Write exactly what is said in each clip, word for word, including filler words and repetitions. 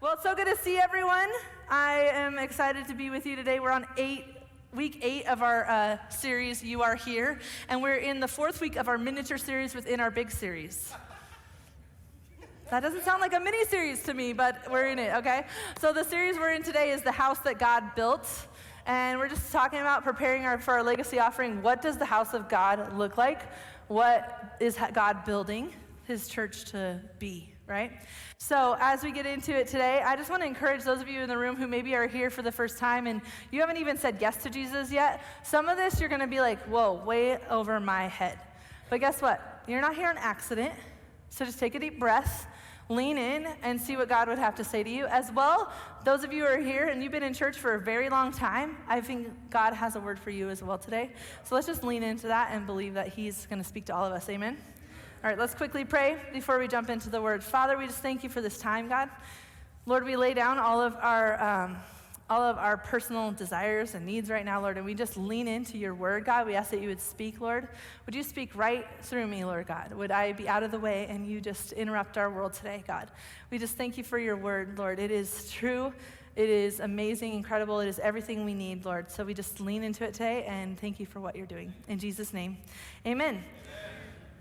Well, it's so good to see everyone. I am excited to be with you today. We're on eight, week eight of our uh, series, You Are Here, and we're in the fourth week of our miniature series within our big series. That doesn't sound like a mini-series to me, but we're in it, okay? So the series we're in today is The House That God Built, and we're just talking about preparing our, for our legacy offering. What does the house of God look like? What is God building his church to be, right? So as we get into it today, I just want to encourage those of you in the room who maybe are here for the first time and you haven't even said yes to Jesus yet. Some of this you're going to be like, whoa, way over my head. But guess what? You're not here on accident. So just take a deep breath, lean in, and see what God would have to say to you. As well, those of you who are here and you've been in church for a very long time, I think God has a word for you as well today. So let's just lean into that and believe that he's going to speak to all of us. Amen? All right, let's quickly pray before we jump into the word. Father, we just thank you for this time, God. Lord, we lay down all of our um, all of our personal desires and needs right now, Lord, and we just lean into your word, God. We ask that you would speak, Lord. Would you speak right through me, Lord God? Would I be out of the way and you just interrupt our world today, God? We just thank you for your word, Lord. It is true. It is amazing, incredible. It is everything we need, Lord. So we just lean into it today and thank you for what you're doing. In Jesus' name, amen. Amen.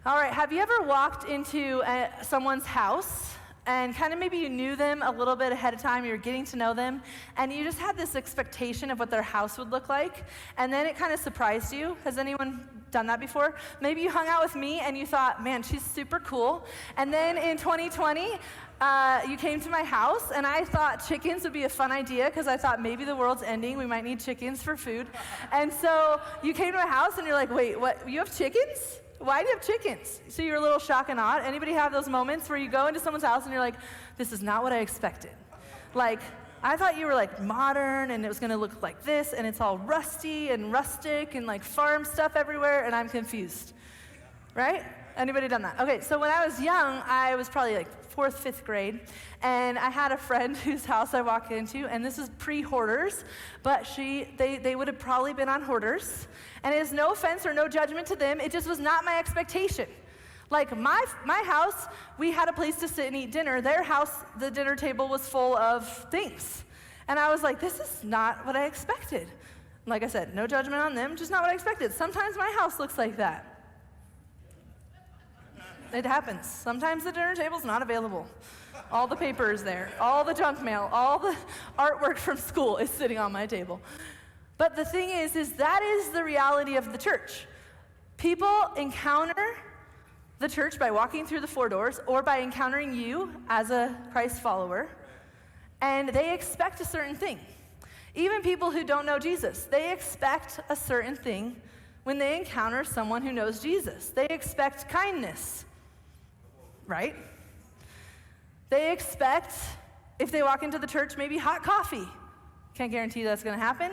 All right, have you ever walked into a, someone's house and kind of maybe you knew them a little bit ahead of time, you were getting to know them, and you just had this expectation of what their house would look like, and then it kind of surprised you? Has anyone done that before? Maybe you hung out with me and you thought, man, she's super cool, and then in twenty twenty, uh, you came to my house, and I thought chickens would be a fun idea because I thought maybe the world's ending, we might need chickens for food, and so you came to my house and you're like, wait, what, you have chickens? Why do you have chickens? So you're a little shock and awe. Anybody have those moments where you go into someone's house and you're like, this is not what I expected? Like, I thought you were like modern and it was gonna look like this and it's all rusty and rustic and like farm stuff everywhere and I'm confused, right? Anybody done that? Okay, so when I was young, I was probably like fourth, fifth grade, and I had a friend whose house I walked into, and this is pre-hoarders, but she, they, they would have probably been on hoarders, and it is no offense or no judgment to them, it just was not my expectation. Like my my house, we had a place to sit and eat dinner. Their house, the dinner table was full of things, and I was like, this is not what I expected. Like I said, no judgment on them, just not what I expected. Sometimes my house looks like that. It happens. Sometimes the dinner table's not available. All the paper is there. All the junk mail. All the artwork from school is sitting on my table. But the thing is, is that is the reality of the church. People encounter the church by walking through the four doors or by encountering you as a Christ follower, and they expect a certain thing. Even people who don't know Jesus, they expect a certain thing when they encounter someone who knows Jesus. They expect kindness. Right? They expect, if they walk into the church, maybe hot coffee. Can't guarantee that's going to happen.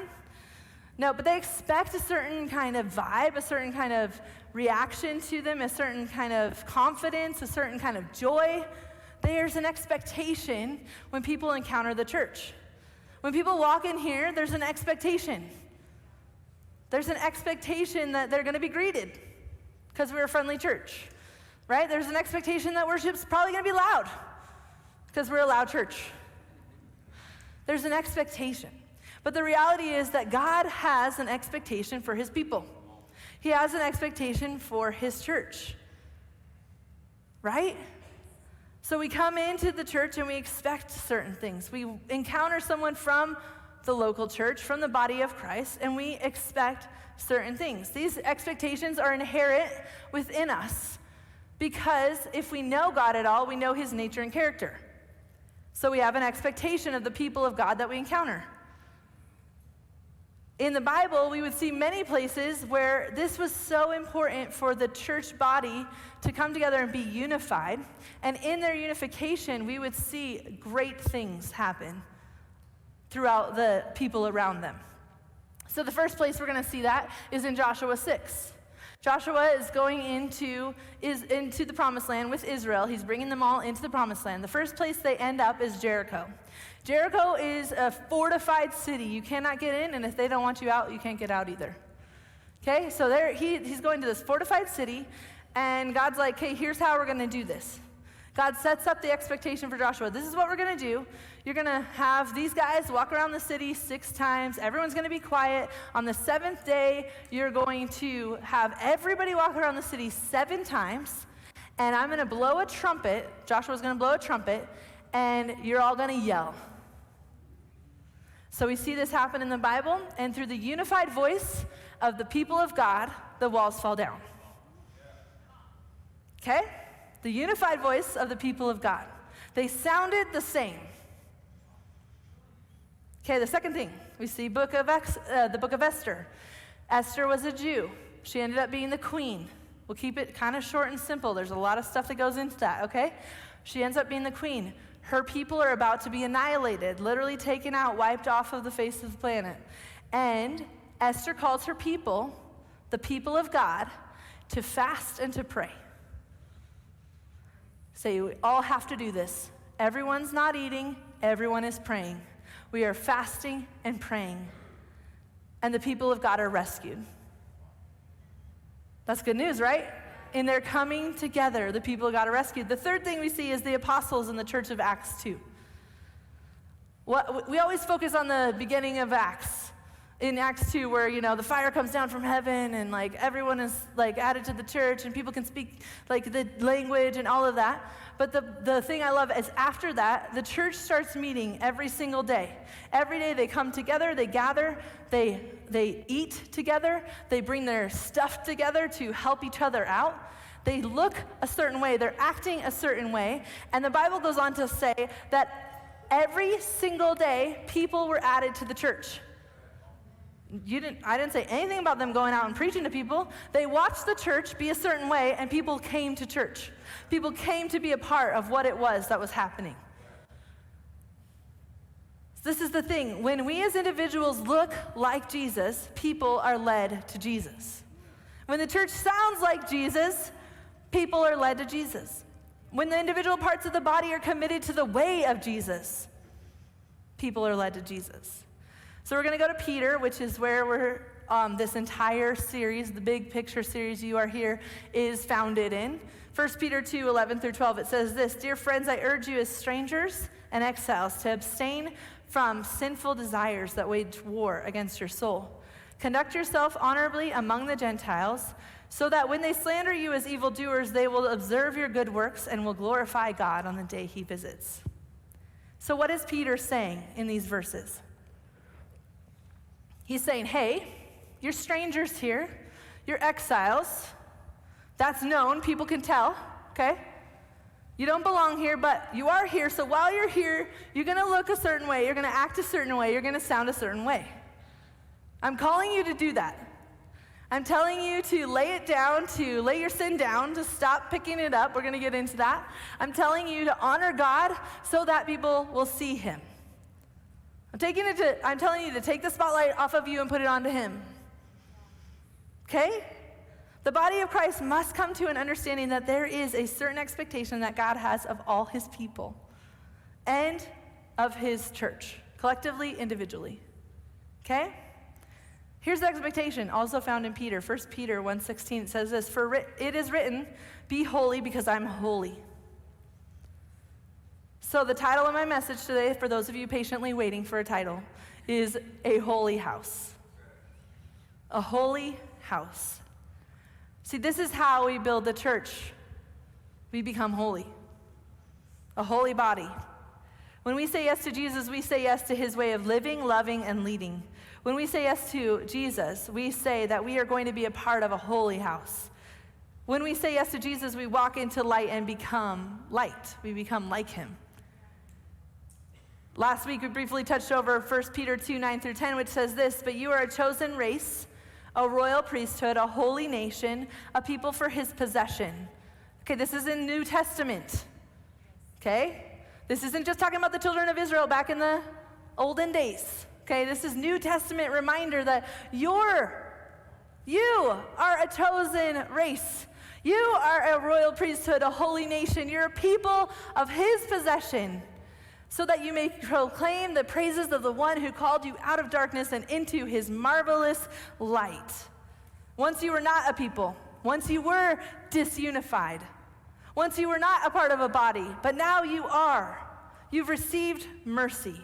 No, but they expect a certain kind of vibe, a certain kind of reaction to them, a certain kind of confidence, a certain kind of joy. There's an expectation when people encounter the church. When people walk in here, there's an expectation. There's an expectation that they're going to be greeted because we're a friendly church. Right? There's an expectation that worship's probably going to be loud because we're a loud church. There's an expectation. But the reality is that God has an expectation for his people. He has an expectation for his church. Right? So we come into the church and we expect certain things. We encounter someone from the local church, from the body of Christ, and we expect certain things. These expectations are inherent within us. Because if we know God at all, we know his nature and character. So we have an expectation of the people of God that we encounter. In the Bible, we would see many places where this was so important for the church body to come together and be unified. And in their unification, we would see great things happen throughout the people around them. So the first place we're going to see that is in Joshua six. Joshua is going into, is into the promised land with Israel. He's bringing them all into the promised land. The first place they end up is Jericho. Jericho is a fortified city. You cannot get in, and if they don't want you out, you can't get out either. Okay, so there he, he's going to this fortified city, and God's like, okay, here's how we're going to do this. God sets up the expectation for Joshua. This is what we're going to do. You're going to have these guys walk around the city six times. Everyone's going to be quiet. On the seventh day, you're going to have everybody walk around the city seven times. And I'm going to blow a trumpet. Joshua's going to blow a trumpet. And you're all going to yell. So we see this happen in the Bible. And through the unified voice of the people of God, the walls fall down. Okay? The unified voice of the people of God. They sounded the same. Okay, the second thing, we see book of Ex- uh, the book of Esther. Esther was a Jew. She ended up being the queen. We'll keep it kind of short and simple. There's a lot of stuff that goes into that, okay? She ends up being the queen. Her people are about to be annihilated, literally taken out, wiped off of the face of the planet. And Esther calls her people, the people of God, to fast and to pray. Say, so we all have to do this. Everyone's not eating, everyone is praying. We are fasting and praying. And the people of God are rescued. That's good news, right? In their coming together, the people of God are rescued. The third thing we see is the apostles in the church of Acts two. What, we always focus on the beginning of Acts. In Acts two, where, you know, the fire comes down from heaven and, like, everyone is, like, added to the church and people can speak, like, the language and all of that. But the, the thing I love is after that, the church starts meeting every single day. Every day they come together, they gather, they they eat together, they bring their stuff together to help each other out. They look a certain way, they're acting a certain way. And the Bible goes on to say that every single day people were added to the church. You didn't, I didn't say anything about them going out and preaching to people. They watched the church be a certain way, and people came to church. People came to be a part of what it was that was happening. This is the thing. When we as individuals look like Jesus, people are led to Jesus. When the church sounds like Jesus, people are led to Jesus. When the individual parts of the body are committed to the way of Jesus, people are led to Jesus. So we're going to go to Peter, which is where we're, um, this entire series, the big picture series, You Are Here, is founded in. First Peter two, eleven through twelve, it says this, "Dear friends, I urge you as strangers and exiles to abstain from sinful desires that wage war against your soul. Conduct yourself honorably among the Gentiles, so that when they slander you as evildoers, they will observe your good works and will glorify God on the day he visits." So what is Peter saying in these verses? He's saying, hey, you're strangers here. You're exiles. That's known. People can tell, okay? You don't belong here, but you are here. So while you're here, you're going to look a certain way. You're going to act a certain way. You're going to sound a certain way. I'm calling you to do that. I'm telling you to lay it down, to lay your sin down, to stop picking it up. We're going to get into that. I'm telling you to honor God so that people will see him. I'm taking it to, I'm telling you to take the spotlight off of you and put it onto him. Okay? The body of Christ must come to an understanding that there is a certain expectation that God has of all his people and of his church, collectively, individually. Okay? Here's the expectation, also found in Peter. First Peter one sixteen, it says this, "For it is written, be holy because I'm holy." So the title of my message today, for those of you patiently waiting for a title, is A Holy House. A holy house. See, this is how we build the church. We become holy. A holy body. When we say yes to Jesus, we say yes to his way of living, loving, and leading. When we say yes to Jesus, we say that we are going to be a part of a holy house. When we say yes to Jesus, we walk into light and become light. We become like him. Last week, we briefly touched over First Peter two, nine through ten, which says this, "But you are a chosen race, a royal priesthood, a holy nation, a people for his possession." Okay, this is in New Testament, okay? This isn't just talking about the children of Israel back in the olden days, okay? This is New Testament reminder that you're, you are a chosen race. You are a royal priesthood, a holy nation. You're a people of his possession, so that you may proclaim the praises of the one who called you out of darkness and into his marvelous light. Once you were not a people. Once you were disunified. Once you were not a part of a body, but now you are. You've received mercy.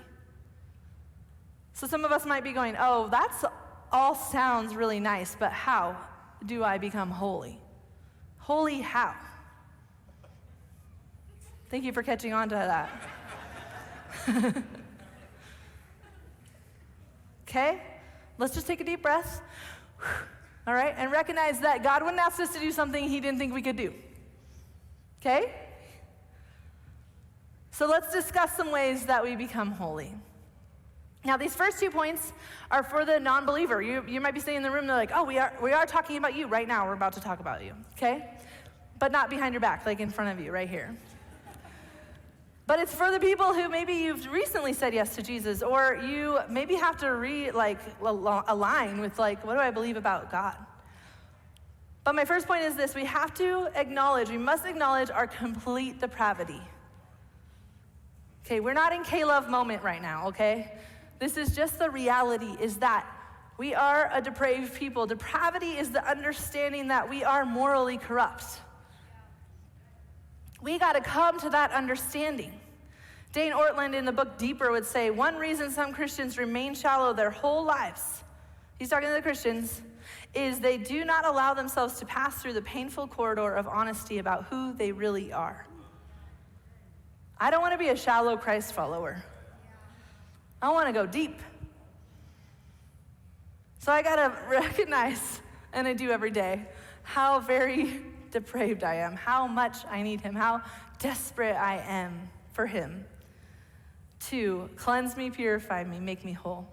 So some of us might be going, oh, that's all sounds really nice, but how do I become holy? Holy how? Thank you for catching on to that. Okay? Let's just take a deep breath. All right? And recognize that God wouldn't ask us to do something he didn't think we could do. Okay? So let's discuss some ways that we become holy. Now, these first two points are for the non-believer. You, you might be sitting in the room, they're like, oh, we are, we are talking about you right now. We're about to talk about you, okay? But not behind your back, like in front of you, right here. But it's for the people who maybe you've recently said yes to Jesus, or you maybe have to re, like, align with, like, what do I believe about God? But my first point is this. We have to acknowledge, we must acknowledge our complete depravity. Okay, we're not in K-Love moment right now, okay? This is just the reality, is that we are a depraved people. Depravity is the understanding that we are morally corrupt. We got to come to that understanding. Dane Ortland in the book Deeper would say, one reason some Christians remain shallow their whole lives, he's talking to the Christians, is they do not allow themselves to pass through the painful corridor of honesty about who they really are. I don't want to be a shallow Christ follower. I want to go deep. So I got to recognize, and I do every day, how very depraved I am, how much I need him, how desperate I am for him to cleanse me, purify me, make me whole.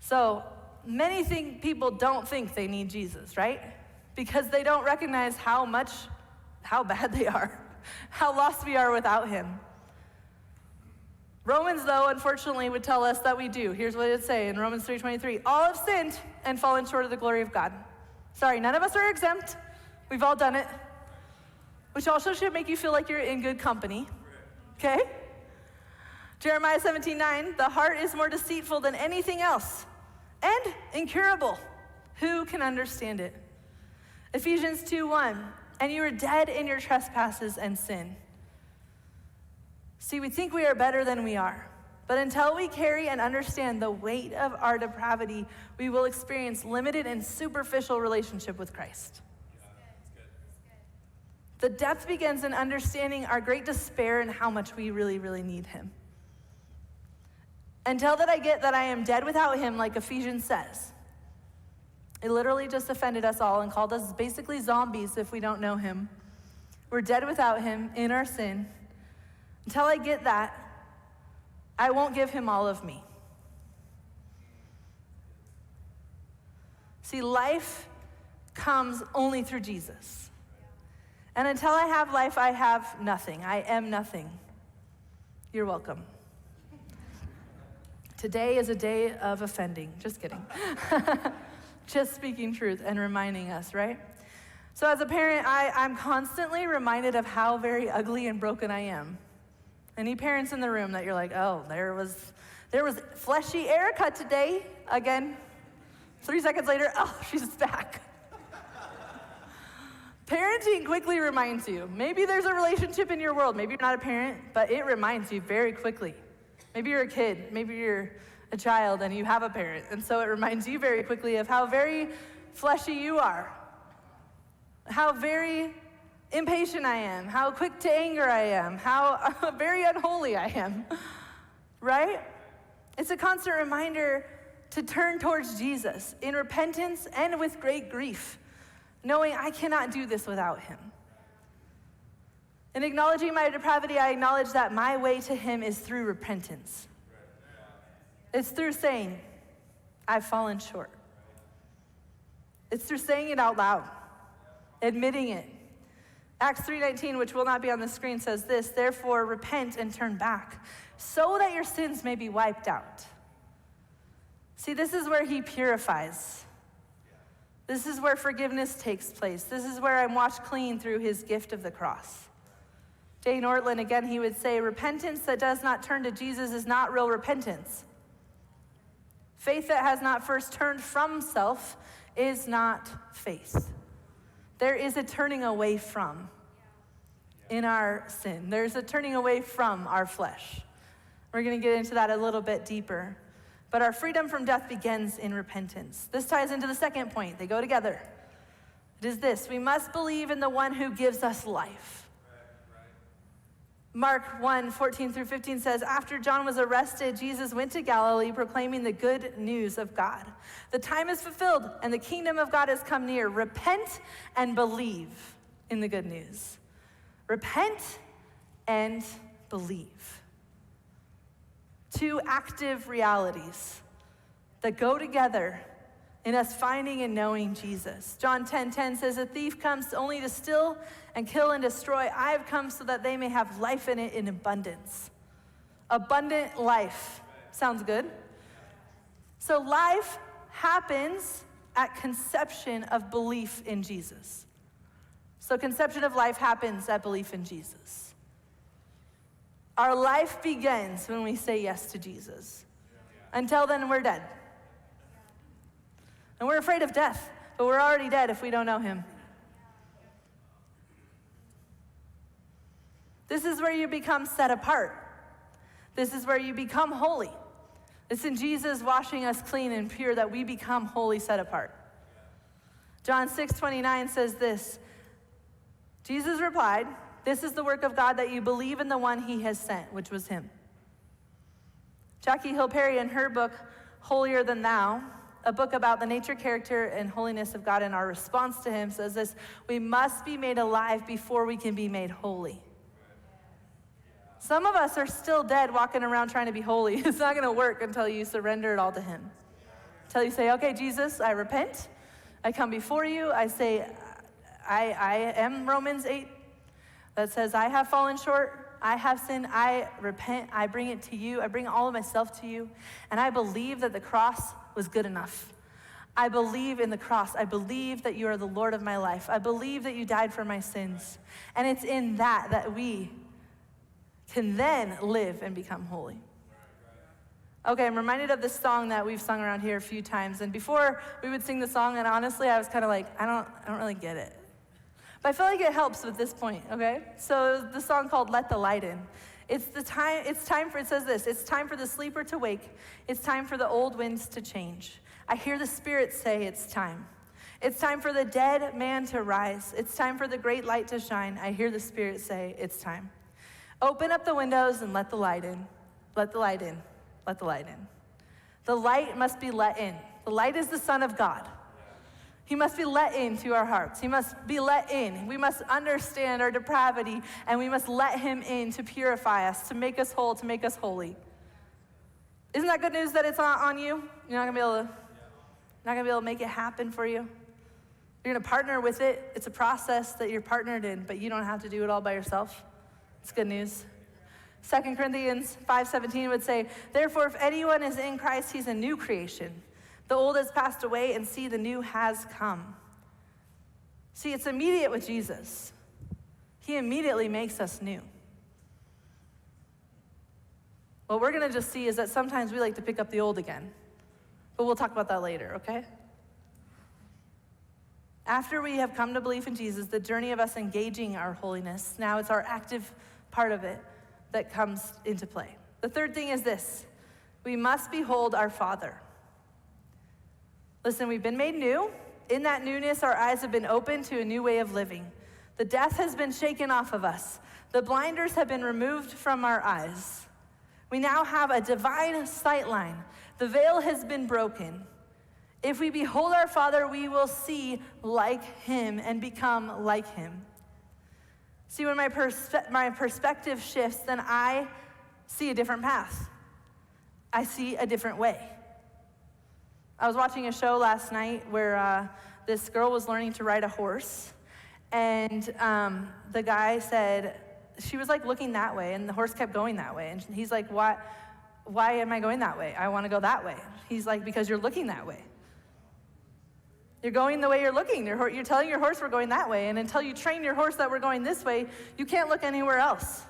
So many think people don't think they need Jesus, right? Because they don't recognize how much, how bad they are, how lost we are without him. Romans, though, unfortunately, would tell us that we do. Here's what it would say in Romans three twenty-three. All have sinned and fallen short of the glory of God. Sorry, none of us are exempt. We've all done it. Which also should make you feel like you're in good company. Okay? Jeremiah seventeen nine, the heart is more deceitful than anything else and incurable. Who can understand it? Ephesians two one, and you were dead in your trespasses and sin. See, we think we are better than we are, but until we carry and understand the weight of our depravity, we will experience limited and superficial relationship with Christ. Yeah, that's good. That's good. The depth begins in understanding our great despair and how much we really, really need him. Until that I get that I am dead without him, like Ephesians says. It literally just offended us all and called us basically zombies if we don't know him. We're dead without him in our sin. Until I get that, I won't give him all of me. See, life comes only through Jesus. And until I have life, I have nothing. I am nothing. You're welcome. Today is a day of offending. Just kidding. Just speaking truth and reminding us, right? So as a parent, I, I'm constantly reminded of how very ugly and broken I am. Any parents in the room that you're like, oh, there was there was fleshy Erica today. Again, three seconds later, oh, she's back. Parenting quickly reminds you. Maybe there's a relationship in your world. Maybe you're not a parent, but it reminds you very quickly. Maybe you're a kid. Maybe you're a child and you have a parent. And so it reminds you very quickly of how very fleshy you are, how very impatient I am, how quick to anger I am, how uh, very unholy I am, right? It's a constant reminder to turn towards Jesus in repentance and with great grief, knowing I cannot do this without him. In acknowledging my depravity, I acknowledge that my way to him is through repentance. It's through saying, I've fallen short. It's through saying it out loud, admitting it. Acts three nineteen, which will not be on the screen, says this, therefore repent and turn back so that your sins may be wiped out. See, this is where he purifies. This is where forgiveness takes place. This is where I'm washed clean through his gift of the cross. Dane Ortland, again, he would say, repentance that does not turn to Jesus is not real repentance. Faith that has not first turned from self is not faith. There is a turning away from. in our sin. There's a turning away from our flesh. We're going to get into that a little bit deeper. But our freedom from death begins in repentance. This ties into the second point. They go together. It is this: we must believe in the one who gives us life. Mark one, fourteen through fifteen says, after John was arrested, Jesus went to Galilee proclaiming the good news of God. The time is fulfilled and the kingdom of God has come near. Repent and believe in the good news. Repent and believe. Two active realities that go together in us finding and knowing Jesus. John ten ten says, a thief comes only to steal and kill and destroy. I have come so that they may have life in it in abundance. Abundant life. Sounds good? So life happens at conception of belief in Jesus. So conception of life happens at belief in Jesus. Our life begins when we say yes to Jesus. Until then, we're dead. And we're afraid of death, but we're already dead if we don't know him. This is where you become set apart. This is where you become holy. It's in Jesus washing us clean and pure that we become wholly set apart. John six twenty-nine says this. Jesus replied, this is the work of God, that you believe in the one he has sent, which was him. Jackie Hill Perry, in her book, Holier Than Thou, a book about the nature, character, and holiness of God and our response to him, says this: we must be made alive before we can be made holy. Some of us are still dead walking around trying to be holy. It's not going to work until you surrender it all to him. Until you say, okay, Jesus, I repent. I come before you. I say, I, I am Romans eight. That says, I have fallen short, I have sinned, I repent, I bring it to you, I bring all of myself to you, and I believe that the cross was good enough. I believe in the cross. I believe that you are the Lord of my life. I believe that you died for my sins. And it's in that that we can then live and become holy. Okay, I'm reminded of this song that we've sung around here a few times, and before we would sing the song, and honestly, I was kind of like, I don't, I don't really get it. But I feel like it helps with this point, okay? So the song called Let the Light In. It's the time, it's time for, it says this, it's time for the sleeper to wake. It's time for the old winds to change. I hear the Spirit say it's time. It's time for the dead man to rise. It's time for the great light to shine. I hear the Spirit say it's time. Open up the windows and let the light in. Let the light in. Let the light in. The light must be let in. The light is the Son of God. He must be let into our hearts. He must be let in. We must understand our depravity, and we must let him in to purify us, to make us whole, to make us holy. Isn't that good news that it's not on you? You're not gonna be able to, not gonna be able to make it happen for you. You're gonna partner with it. It's a process that you're partnered in, but you don't have to do it all by yourself. It's good news. Second Corinthians five seventeen would say, therefore, if anyone is in Christ, he's a new creation. The old has passed away, and see, the new has come. See, it's immediate with Jesus. He immediately makes us new. What we're going to just see is that sometimes we like to pick up the old again. But we'll talk about that later, okay? After we have come to believe in Jesus, the journey of us engaging our holiness, now it's our active part of it that comes into play. The third thing is this: we must behold our Father. Listen, we've been made new. In that newness, our eyes have been opened to a new way of living. The death has been shaken off of us. The blinders have been removed from our eyes. We now have a divine sight line. The veil has been broken. If we behold our Father, we will see like him and become like him. See, when my perspe- my perspective shifts, then I see a different path. I see a different way. I was watching a show last night where uh, this girl was learning to ride a horse, and um, the guy said, she was like looking that way, and the horse kept going that way, and he's like, why, why am I going that way? I want to go that way. He's like, because you're looking that way. You're going the way you're looking. You're, you're telling your horse we're going that way, and until you train your horse that we're going this way, you can't look anywhere else.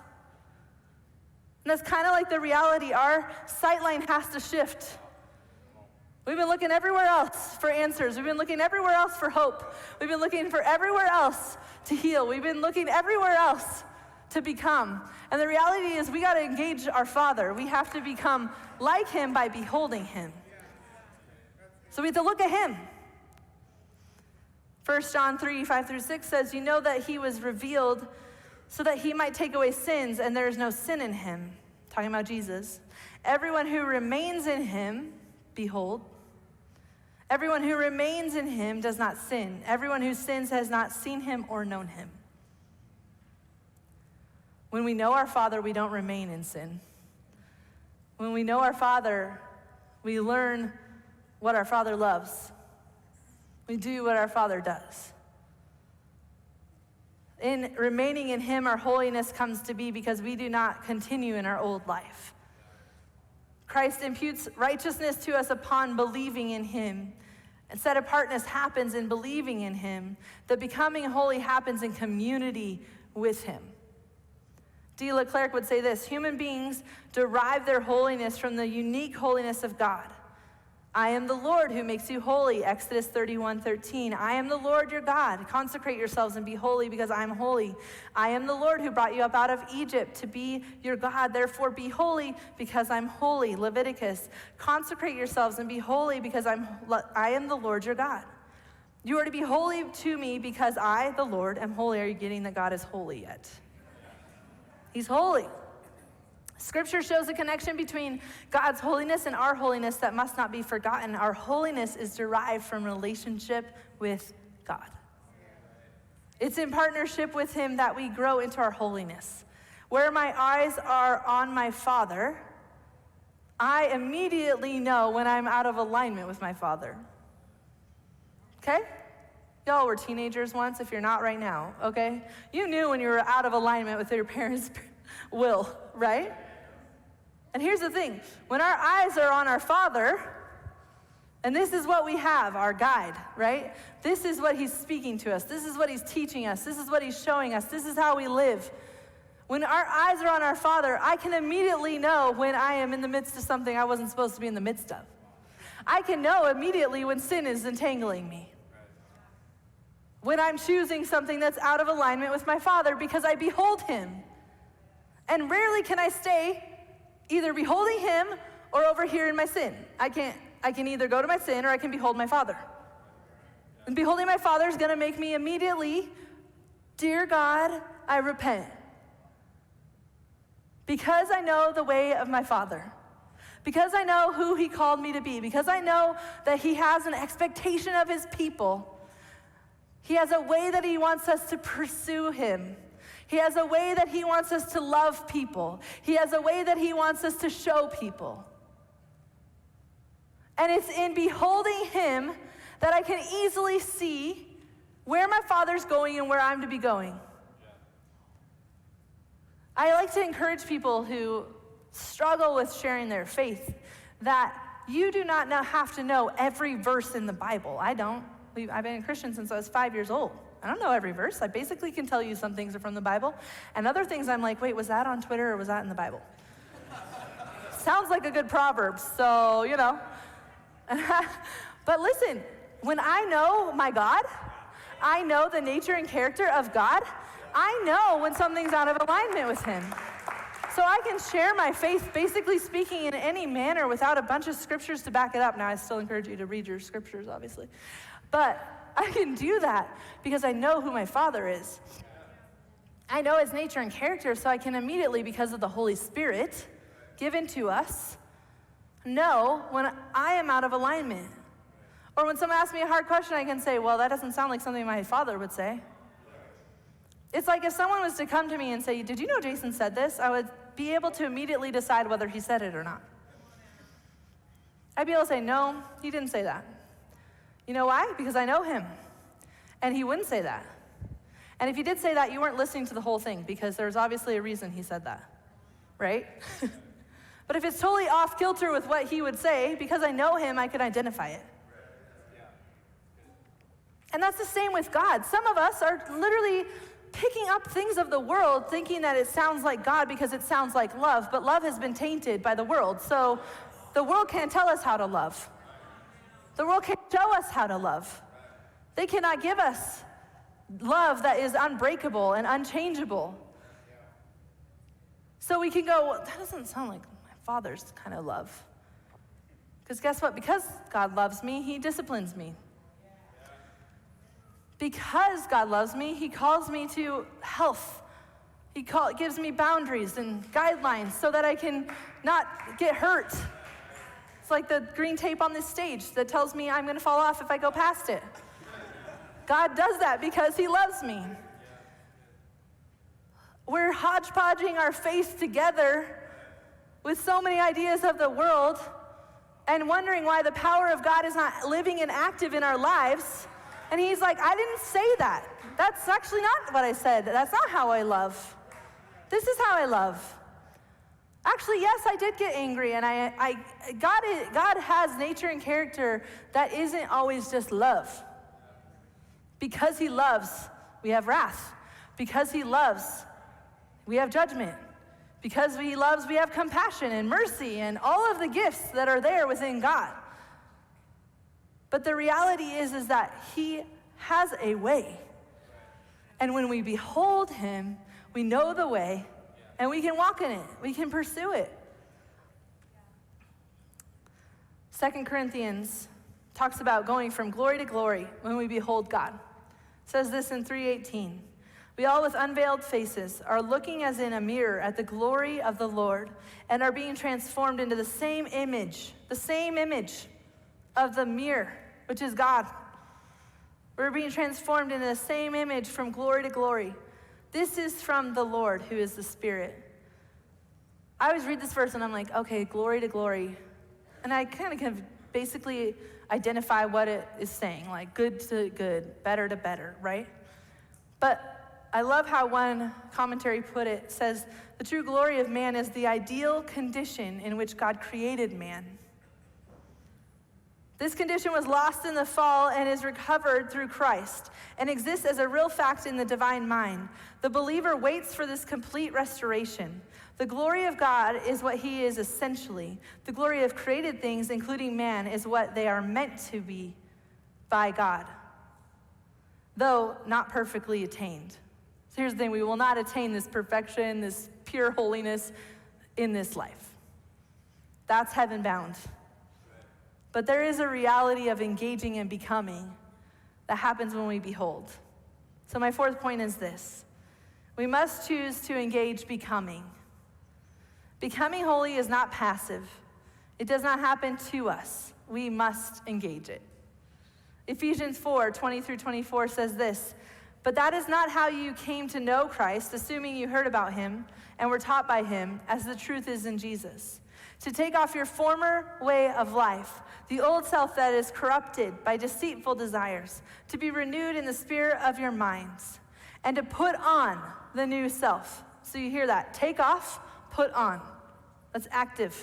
And that's kind of like the reality. Our sight line has to shift. We've been looking everywhere else for answers. We've been looking everywhere else for hope. We've been looking for everywhere else to heal. We've been looking everywhere else to become. And the reality is we got to engage our Father. We have to become like Him by beholding Him. So we have to look at Him. First John three, five through six says, you know that He was revealed so that He might take away sins, and there is no sin in Him. Talking about Jesus. Everyone who remains in Him, behold, everyone who remains in Him does not sin. Everyone who sins has not seen Him or known Him. When we know our Father, we don't remain in sin. When we know our Father, we learn what our Father loves. We do what our Father does. In remaining in Him, our holiness comes to be because we do not continue in our old life. Christ imputes righteousness to us upon believing in Him. And set apartness happens in believing in Him. The becoming holy happens in community with Him. D. LeClerc would say this, human beings derive their holiness from the unique holiness of God. I am the Lord who makes you holy, Exodus thirty-one thirteen. I am the Lord your God. Consecrate yourselves and be holy because I am holy. I am the Lord who brought you up out of Egypt to be your God. Therefore be holy because I'm holy, Leviticus. Consecrate yourselves and be holy because I'm, I am the Lord your God. You are to be holy to me because I, the Lord, am holy. Are you getting that God is holy yet? He's holy. Scripture shows a connection between God's holiness and our holiness that must not be forgotten. Our holiness is derived from relationship with God. It's in partnership with Him that we grow into our holiness. Where my eyes are on my Father, I immediately know when I'm out of alignment with my Father. Okay? Y'all were teenagers once, if you're not right now, okay? You knew when you were out of alignment with your parents' will, right? And here's the thing, when our eyes are on our Father, and this is what we have, our guide, right? This is what He's speaking to us. This is what He's teaching us. This is what He's showing us. This is how we live. When our eyes are on our Father, I can immediately know when I am in the midst of something I wasn't supposed to be in the midst of. I can know immediately when sin is entangling me. When I'm choosing something that's out of alignment with my Father because I behold Him. And rarely can I stay either beholding Him or over here in my sin. I can't, I can either go to my sin or I can behold my Father. And beholding my Father is going to make me immediately, dear God, I repent. Because I know the way of my Father. Because I know who He called me to be. Because I know that He has an expectation of His people. He has a way that He wants us to pursue Him. He has a way that He wants us to love people. He has a way that He wants us to show people. And it's in beholding Him that I can easily see where my Father's going and where I'm to be going. Yeah. I like to encourage people who struggle with sharing their faith that you do not have to know every verse in the Bible. I don't. I've been a Christian since I was five years old. I don't know every verse. I basically can tell you some things are from the Bible, and other things I'm like, wait, was that on Twitter or was that in the Bible? Sounds like a good proverb, so, you know. But listen, when I know my God, I know the nature and character of God, I know when something's out of alignment with Him. So I can share my faith, basically speaking in any manner without a bunch of scriptures to back it up. Now, I still encourage you to read your scriptures, obviously. But I can do that because I know who my Father is. I know His nature and character, so I can immediately, because of the Holy Spirit given to us, know when I am out of alignment. Or when someone asks me a hard question, I can say, well, that doesn't sound like something my Father would say. It's like if someone was to come to me and say, did you know Jason said this? I would be able to immediately decide whether he said it or not. I'd be able to say, no, he didn't say that. You know why? Because I know him. And he wouldn't say that. And if he did say that, you weren't listening to the whole thing because there was obviously a reason he said that, right? But if it's totally off kilter with what he would say, because I know him, I could identify it. And that's the same with God. Some of us are literally picking up things of the world thinking that it sounds like God because it sounds like love, but love has been tainted by the world. So the world can't tell us how to love. The world can't show us how to love. They cannot give us love that is unbreakable and unchangeable. So we can go, well, that doesn't sound like my father's kind of love. Because guess what? Because God loves me, he disciplines me. Because God loves me, he calls me to health. He call, gives me boundaries and guidelines so that I can not get hurt. It's like the green tape on this stage that tells me I'm going to fall off if I go past it. God does that because he loves me. We're hodgepodging our faith together with so many ideas of the world and wondering why the power of God is not living and active in our lives. And he's like, I didn't say that. That's actually not what I said. That's not how I love. This is how I love. Actually, yes, I did get angry, and I, I God, is, God has nature and character that isn't always just love. Because he loves, we have wrath. Because he loves, we have judgment. Because he loves, we have compassion and mercy and all of the gifts that are there within God. But the reality is, is that he has a way. And when we behold him, we know the way, and we can walk in it. We can pursue it. Second Corinthians talks about going from glory to glory when we behold God. It says this in three eighteen. We all with unveiled faces are looking as in a mirror at the glory of the Lord and are being transformed into the same image, the same image of the mirror, which is God. We're being transformed into the same image from glory to glory. This is from the Lord who is the Spirit. I always read this verse and I'm like, okay, glory to glory. And I kind of can basically identify what it is saying, like good to good, better to better, right? But I love how one commentary put it. It says, the true glory of man is the ideal condition in which God created man. This condition was lost in the fall and is recovered through Christ and exists as a real fact in the divine mind. The believer waits for this complete restoration. The glory of God is what he is essentially. The glory of created things, including man, is what they are meant to be by God, though not perfectly attained. So here's the thing, we will not attain this perfection, this pure holiness in this life. That's heaven bound. But there is a reality of engaging and becoming that happens when we behold. So my fourth point is this. We must choose to engage becoming. Becoming holy is not passive. It does not happen to us. We must engage it. Ephesians four twenty through twenty-four says this, but that is not how you came to know Christ, assuming you heard about him and were taught by him, as the truth is in Jesus. To take off your former way of life, the old self that is corrupted by deceitful desires, to be renewed in the spirit of your minds, and to put on the new self. So you hear that. Take off, put on. That's active.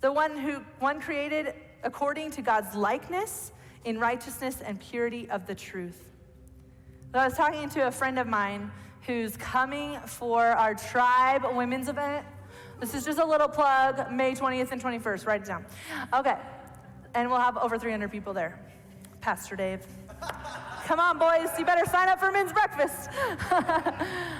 The one who one created according to God's likeness, in righteousness and purity of the truth. So I was talking to a friend of mine who's coming for our Tribe Women's event. This is just a little plug, May twentieth and twenty-first. Write it down. Okay. And we'll have over three hundred people there. Pastor Dave. Come on, boys. You better sign up for men's breakfast.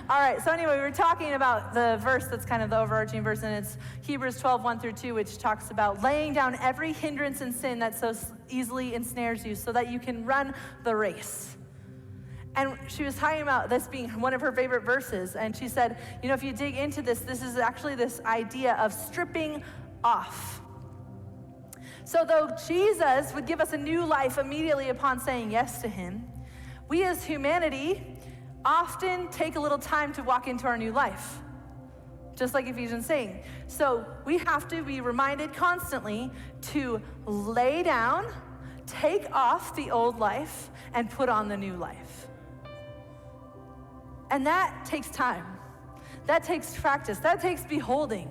All right. So anyway, we were talking about the verse that's kind of the overarching verse, and it's Hebrews twelve, one through two, which talks about laying down every hindrance and sin that so easily ensnares you so that you can run the race. And she was talking about this being one of her favorite verses, and she said, you know, if you dig into this, this is actually this idea of stripping off. So though Jesus would give us a new life immediately upon saying yes to him, we as humanity often take a little time to walk into our new life, just like Ephesians saying. So we have to be reminded constantly to lay down, take off the old life, and put on the new life. And that takes time. That takes practice. That takes beholding.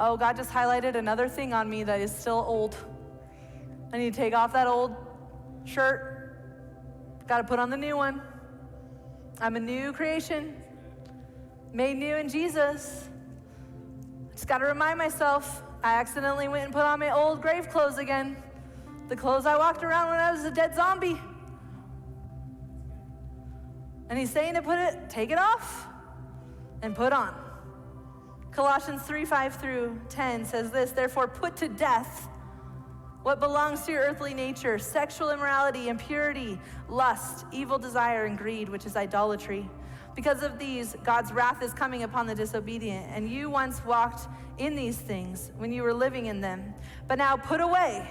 Oh, God just highlighted another thing on me that is still old. I need to take off that old shirt. Got to put on the new one. I'm a new creation, made new in Jesus. Just got to remind myself, I accidentally went and put on my old grave clothes again, the clothes I walked around when I was a dead zombie. And he's saying to put it, take it off. and put on. Colossians three, five through ten says this: therefore put to death what belongs to your earthly nature, sexual immorality, impurity, lust, evil desire, and greed, which is idolatry. Because of these, God's wrath is coming upon the disobedient, and you once walked in these things when you were living in them. But now put away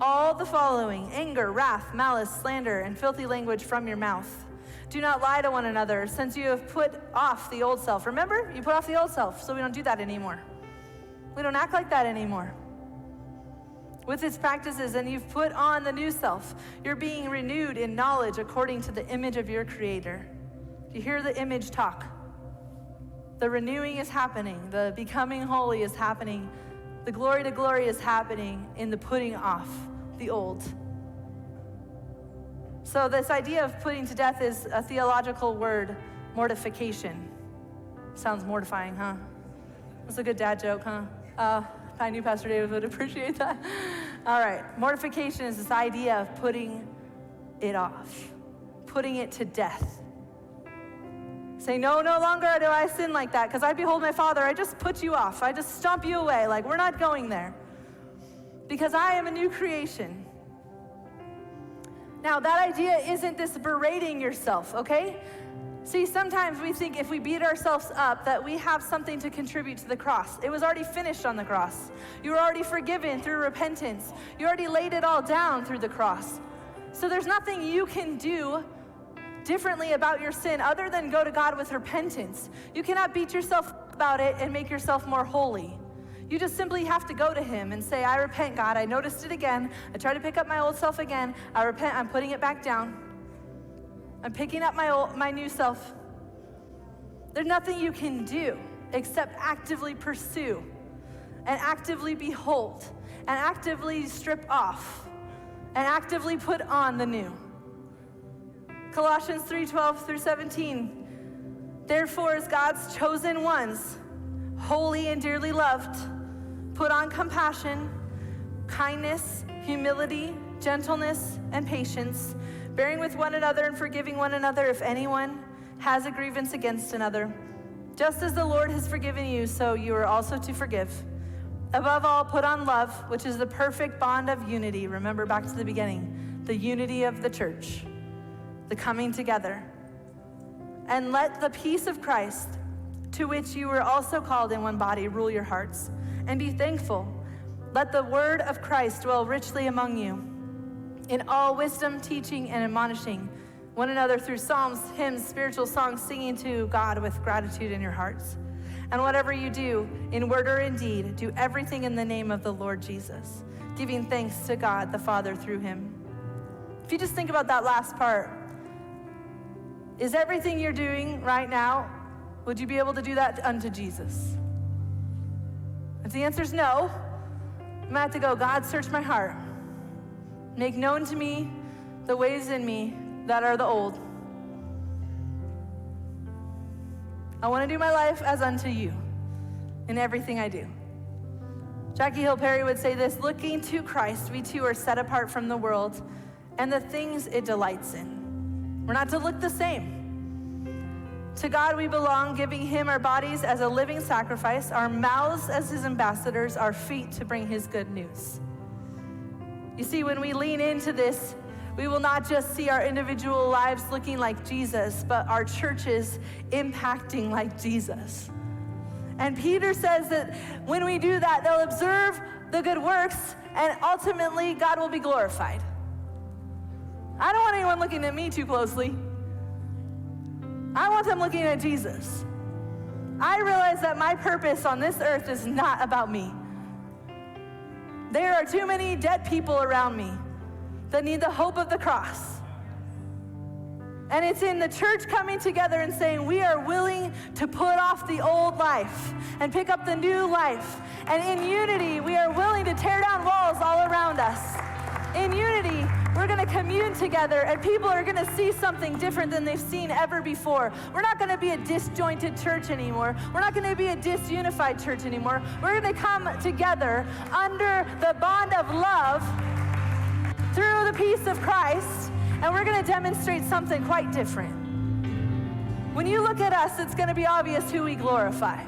all the following: anger, wrath, malice, slander, and filthy language from your mouth. Do not lie to one another, since you have put off the old self. Remember, you put off the old self, so we don't do that anymore. We don't act like that anymore. With its practices, and you've put on the new self. You're being renewed in knowledge according to the image of your Creator. Do you hear the image talk? The renewing is happening. The becoming holy is happening. The glory to glory is happening in the putting off the old. So this idea of putting to death is a theological word, mortification. Sounds mortifying, huh? That's a good dad joke, huh? Uh, I knew Pastor David would appreciate that. All right, mortification is this idea of putting it off, putting it to death. Say, no, no longer do I sin like that, because I behold my Father, I just put you off. I just stomp you away, like we're not going there. Because I am a new creation. Now, that idea isn't this berating yourself, okay? See, sometimes we think if we beat ourselves up that we have something to contribute to the cross. It was already finished on the cross. You were already forgiven through repentance. You already laid it all down through the cross. So there's nothing you can do differently about your sin other than go to God with repentance. You cannot beat yourself up about it and make yourself more holy. You just simply have to go to him and say, I repent, God. I noticed it again. I tried to pick up my old self again. I repent. I'm putting it back down. I'm picking up my old, my new self. There's nothing you can do except actively pursue and actively behold and actively strip off and actively put on the new. Colossians three, twelve through seventeen. Therefore, as God's chosen ones, holy and dearly loved, put on compassion, kindness, humility, gentleness, and patience, bearing with one another and forgiving one another if anyone has a grievance against another. Just as the Lord has forgiven you, so you are also to forgive. Above all, put on love, which is the perfect bond of unity. Remember back to the beginning, the unity of the church, the coming together. And let the peace of Christ, to which you were also called in one body, rule your hearts, and be thankful. Let the word of Christ dwell richly among you, in all wisdom, teaching, and admonishing one another through psalms, hymns, spiritual songs, singing to God with gratitude in your hearts. And whatever you do, in word or in deed, do everything in the name of the Lord Jesus, giving thanks to God the Father through him. If you just think about that last part, is everything you're doing right now, would you be able to do that unto Jesus? If the answer is no, I'm gonna have to go, God, search my heart. Make known to me the ways in me that are the old. I wanna do my life as unto you in everything I do. Jackie Hill Perry would say this: looking to Christ, we too are set apart from the world and the things it delights in. We're not to look the same. To God we belong, giving him our bodies as a living sacrifice, our mouths as his ambassadors, our feet to bring his good news. You see, when we lean into this, we will not just see our individual lives looking like Jesus, but our churches impacting like Jesus. And Peter says that when we do that, they'll observe the good works, and ultimately God will be glorified. I don't want anyone looking at me too closely. I want them looking at Jesus. I realize that my purpose on this earth is not about me. There are too many dead people around me that need the hope of the cross. And it's in the church coming together and saying, we are willing to put off the old life and pick up the new life. And in unity, we are willing to tear down walls all around us. In unity, we're going to commune together, and people are going to see something different than they've seen ever before. We're not going to be a disjointed church anymore. We're not going to be a disunified church anymore. We're going to come together under the bond of love through the peace of Christ, and we're going to demonstrate something quite different. When you look at us, it's going to be obvious who we glorify.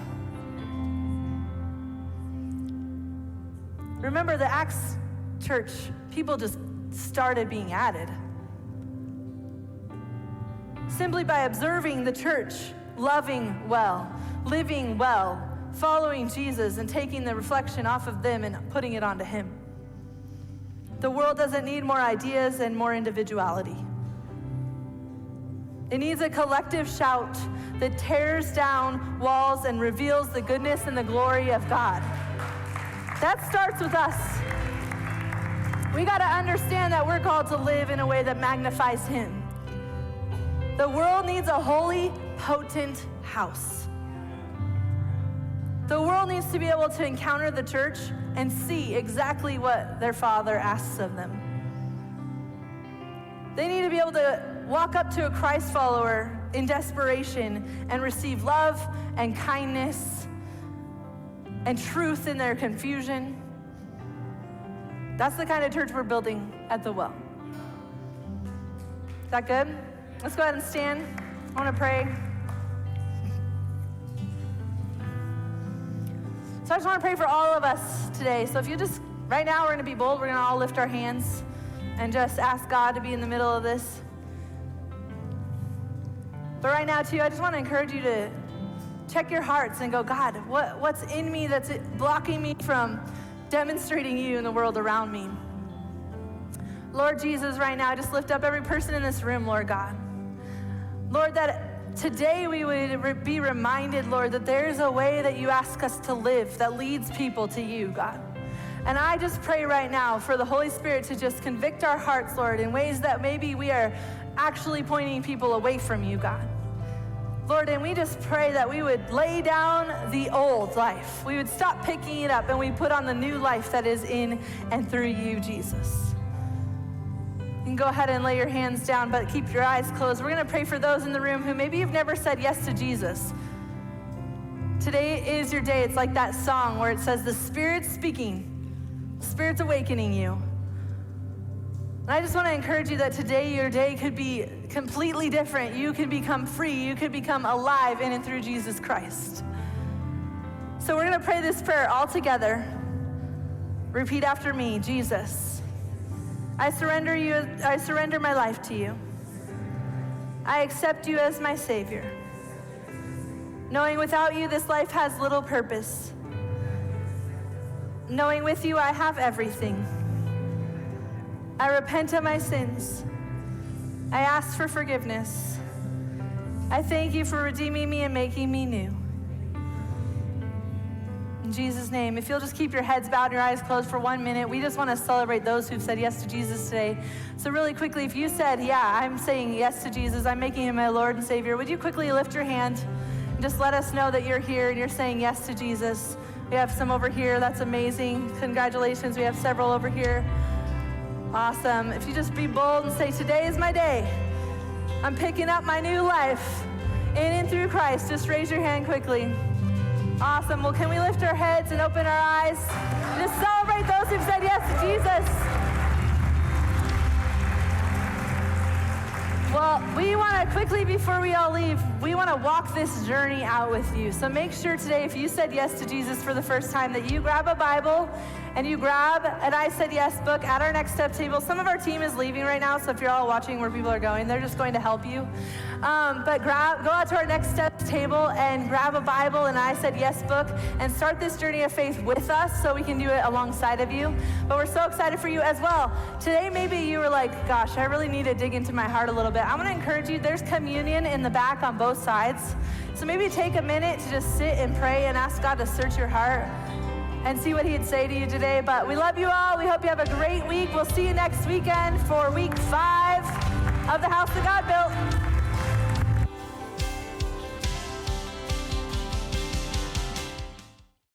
Remember, the Acts church, people just started being added. Simply by observing the church, loving well, living well, following Jesus and taking the reflection off of them and putting it onto him. The world doesn't need more ideas and more individuality. It needs a collective shout that tears down walls and reveals the goodness and the glory of God. That starts with us. We got to understand that we're called to live in a way that magnifies him. The world needs a holy, potent house. The world needs to be able to encounter the church and see exactly what their Father asks of them. They need to be able to walk up to a Christ follower in desperation and receive love and kindness and truth in their confusion. That's the kind of church we're building at The Well. Is that good? Let's go ahead and stand. I want to pray. So I just want to pray for all of us today. So if you just, right now we're going to be bold. We're going to all lift our hands and just ask God to be in the middle of this. But right now too, I just want to encourage you to check your hearts and go, God, what, what's in me that's blocking me from demonstrating you in the world around me? Lord Jesus, right now, just lift up every person in this room, Lord God. Lord, that today we would be reminded, Lord, that there is a way that you ask us to live that leads people to you, God. And I just pray right now for the Holy Spirit to just convict our hearts, Lord, in ways that maybe we are actually pointing people away from you, God. Lord, and we just pray that we would lay down the old life. We would stop picking it up and we put on the new life that is in and through you, Jesus. You can go ahead and lay your hands down, but keep your eyes closed. We're going to pray for those in the room who maybe you've never said yes to Jesus. Today is your day. It's like that song where it says, the Spirit's speaking, the Spirit's awakening you. And I just want to encourage you that today your day could be completely different. You could become free. You could become alive in and through Jesus Christ. So we're going to pray this prayer all together. Repeat after me. Jesus, I surrender you. I surrender my life to you. I accept you as my Savior, knowing without you this life has little purpose. Knowing with you I have everything. I repent of my sins. I ask for forgiveness. I thank you for redeeming me and making me new. In Jesus' name, if you'll just keep your heads bowed and your eyes closed for one minute, we just want to celebrate those who've said yes to Jesus today. So really quickly, if you said, yeah, I'm saying yes to Jesus, I'm making him my Lord and Savior, would you quickly lift your hand and just let us know that you're here and you're saying yes to Jesus? We have some over here. That's amazing. Congratulations. We have several over here. Awesome. If you just be bold and say, today is my day. I'm picking up my new life in and through Christ. Just raise your hand quickly. Awesome. Well, can we lift our heads and open our eyes and just celebrate those who've said yes to Jesus? Well, we want to quickly, before we all leave, we want to walk this journey out with you. So make sure today, if you said yes to Jesus for the first time, that you grab a Bible and you grab an I Said Yes book at our Next Step table. Some of our team is leaving right now, so if you're all watching where people are going, they're just going to help you. Um, but grab, go out to our Next Step table and grab a Bible and I Said Yes book and start this journey of faith with us so we can do it alongside of you. But we're so excited for you as well. Today, maybe you were like, gosh, I really need to dig into my heart a little bit. I want to encourage you, there's communion in the back on both sides. So maybe take a minute to just sit and pray and ask God to search your heart and see what he'd say to you today. But we love you all. We hope you have a great week. We'll see you next weekend for week five of The House That God Built.